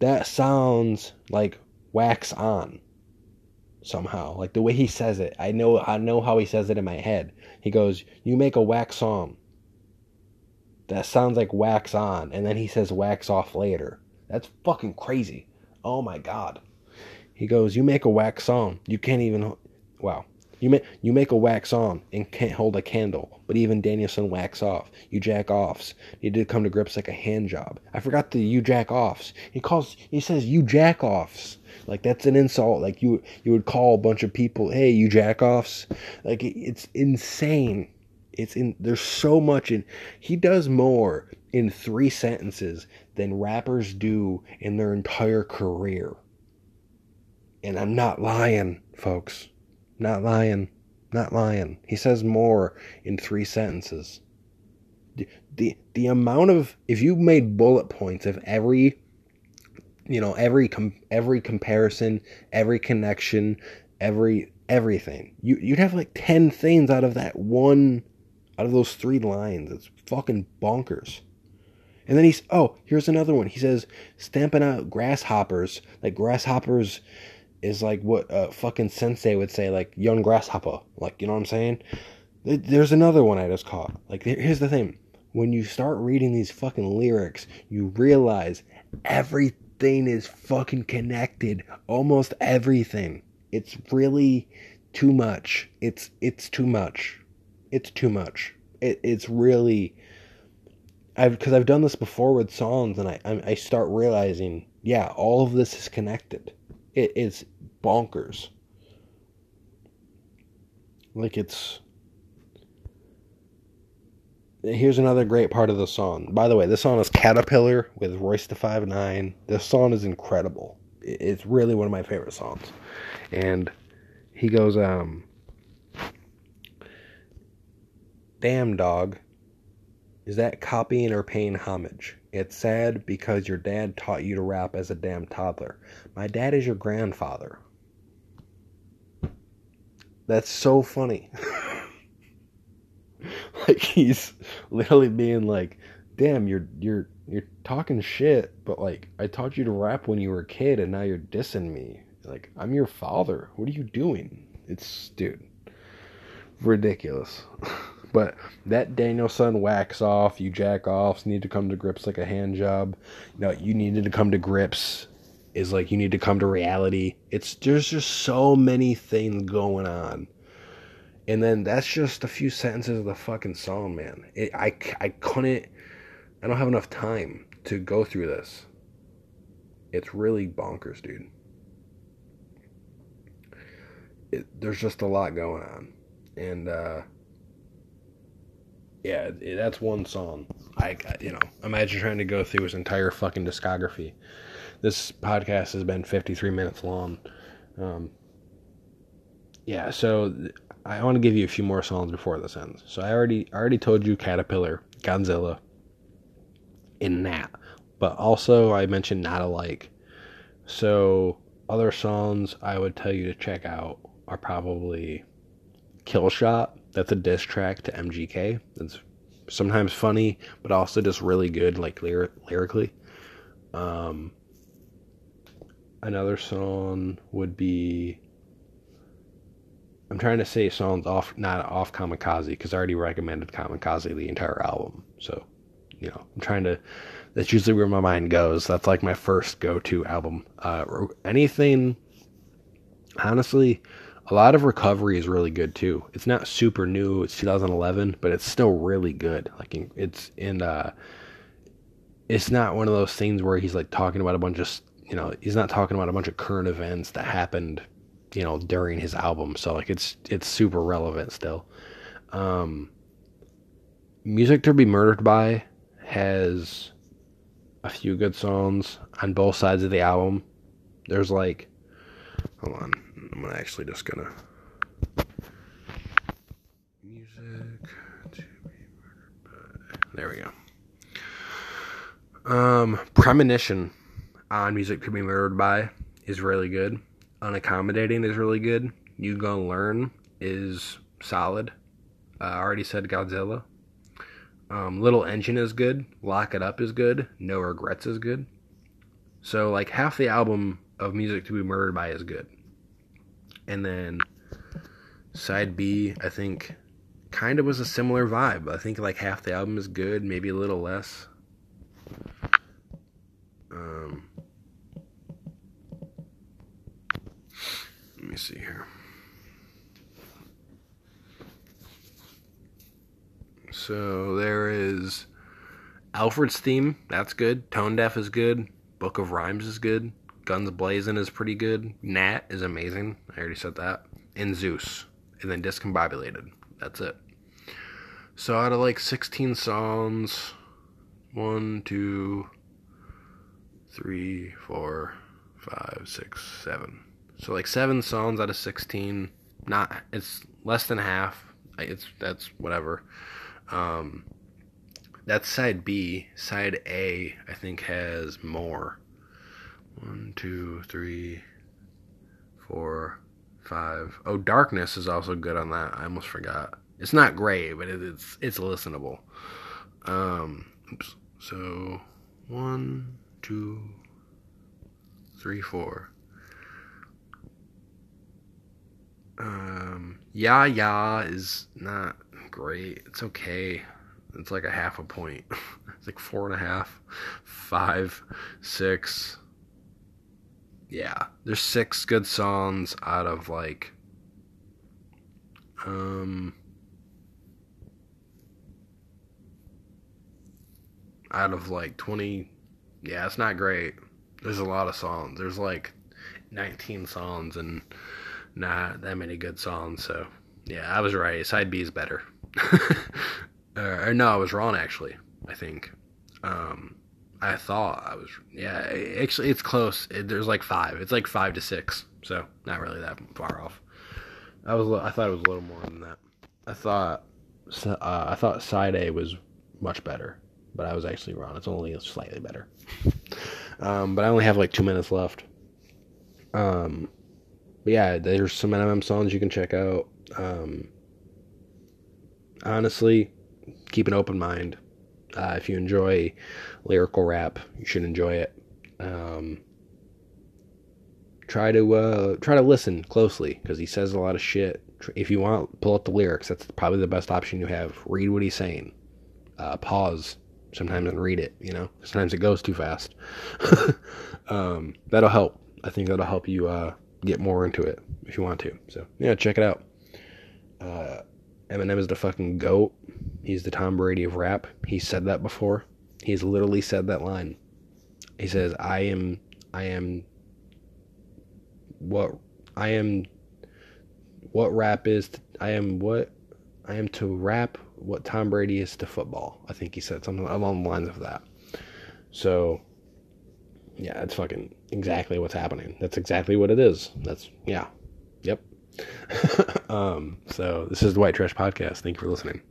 that sounds like wax on somehow. Like the way he says it. I know I know how he says it in my head. He goes, you make a whack song that sounds like wax on. And then he says wax off later. That's fucking crazy. Oh my God. He goes, you make a whack song. You can't even... Wow. You make, you make a wax on and can't hold a candle, but even Danielson wax off. You jack offs. You did come to grips like a hand job. I forgot the you jack offs. He calls, he says you jack offs. Like that's an insult. Like you you would call a bunch of people, hey, you jack offs. Like it, it's insane. It's in, there's so much in, he does more in three sentences than rappers do in their entire career. And I'm not lying, folks. Not lying, not lying. He says more in three sentences. The, the the amount of, if you made bullet points of every, you know, every com, every comparison, every connection, every everything, you you'd have like ten things out of that one, out of those three lines. It's fucking bonkers. And then he's oh, here's another one. He says stamping out grasshoppers like grasshoppers. Is like what a fucking sensei would say, like, young grasshopper. Like, you know what I'm saying? There's another one I just caught. Like, here's the thing. When you start reading these fucking lyrics, you realize everything is fucking connected. Almost everything. It's really too much. It's it's too much. It's too much. It, it's really... I've because I've done this before with songs, and I, I start realizing, yeah, all of this is connected. It is bonkers. Like it's... Here's another great part of the song. By the way, this song is Caterpillar with Royce da five nine. This song is incredible. It's really one of my favorite songs. And he goes, um... damn, dog. Is that copying or paying homage? It's sad because your dad taught you to rap as a damn toddler. My dad is your grandfather. That's so funny. Like he's literally being like, damn, you're you're you're talking shit, but like I taught you to rap when you were a kid and now you're dissing me. Like, I'm your father. What are you doing? It's, dude, ridiculous. But that Danielson wax off, you jack offs, need to come to grips like a hand job. No, you needed to come to grips is like you need to come to reality. It's there's just so many things going on. And then that's just a few sentences of the fucking song, man. It, I, I couldn't, I don't have enough time to go through this. It's really bonkers, dude. It, there's just a lot going on. And, uh... yeah, that's one song. I, you know, imagine trying to go through his entire fucking discography. This podcast has been fifty-three minutes long. Um, yeah, so I want to give you a few more songs before this ends. So I already, I already told you Caterpillar, Godzilla, and that. But also I mentioned Not Alike. So other songs I would tell you to check out are probably Kill Shot. That's a diss track to M G K. It's sometimes funny, but also just really good, like, lyric, lyrically. Um, another song would be... I'm trying to say songs off, not off Kamikaze, because I already recommended Kamikaze the entire album. So, you know, I'm trying to... That's usually where my mind goes. That's, like, my first go-to album. Uh, anything... Honestly... A lot of Recovery is really good, too. It's not super new. It's twenty eleven, but it's still really good. Like, it's in, uh, it's not one of those things where he's like talking about a bunch of, you know, he's not talking about a bunch of current events that happened, you know, during his album. So like it's it's super relevant still. Um, Music to Be Murdered By has a few good songs on both sides of the album. There's like, hold on, I'm actually just gonna. Music to Be Murdered By. There we go. Um, Premonition on Music to Be Murdered By is really good. Unaccommodating is really good. You Gonna Learn is solid. Uh, I already said Godzilla. Um, Little Engine is good. Lock It Up is good. No Regrets is good. So like half the album of Music to Be Murdered By is good. And then side B, I think, kind of was a similar vibe. I think like half the album is good, maybe a little less. Um, let me see here. So there is Alfred's Theme, that's good. Tone Deaf is good. Book of Rhymes is good. Guns Blazin' is pretty good. Nat is amazing. I already said that. And Zeus. And then Discombobulated. That's it. So out of like sixteen songs, one, two, three, four, five, six, seven. So like seven songs out of sixteen. Not, it's less than half. It's that's whatever. Um, that's side B. Side A, I think, has more. One, two, three, four, five. Oh, Darkness is also good on that. I almost forgot. It's not great, but it, it's it's listenable. Um, oops. So one, two, three, four. Um, yeah, yeah is not great. It's okay. It's like a half a point. It's like four and a half, five, six. Yeah, there's six good songs out of like, um, out of like twenty. Yeah, it's not great. There's a lot of songs. There's like nineteen songs and not that many good songs. So yeah, I was right. Side B is better. or no, I was wrong actually. I think. Um, I thought I was, yeah, actually it's close. It, there's like five, it's like five to six. So not really that far off. I was, I thought it was a little more than that. I thought, uh, I thought side A was much better, but I was actually wrong. It's only slightly better. Um, but I only have like two minutes left. Um, but yeah, there's some Eminem songs you can check out. Um, honestly, keep an open mind. Uh, if you enjoy lyrical rap, you should enjoy it. Um, try to uh, try to listen closely because he says a lot of shit. If you want, pull up the lyrics. That's probably the best option you have. Read what he's saying. Uh, pause sometimes and read it. You know, sometimes it goes too fast. um, that'll help. I think that'll help you uh, get more into it if you want to. So yeah, check it out. Uh, Eminem is the fucking GOAT. He's the Tom Brady of rap. He said that before. He's literally said that line. He says, I am, I am, what, I am, what rap is, to, I am what, I am to rap what Tom Brady is to football. I think he said something along the lines of that. So, yeah, that's fucking exactly what's happening. That's exactly what it is. That's, yeah, yep. um, so this is the White Trash Podcast. Thank you for listening.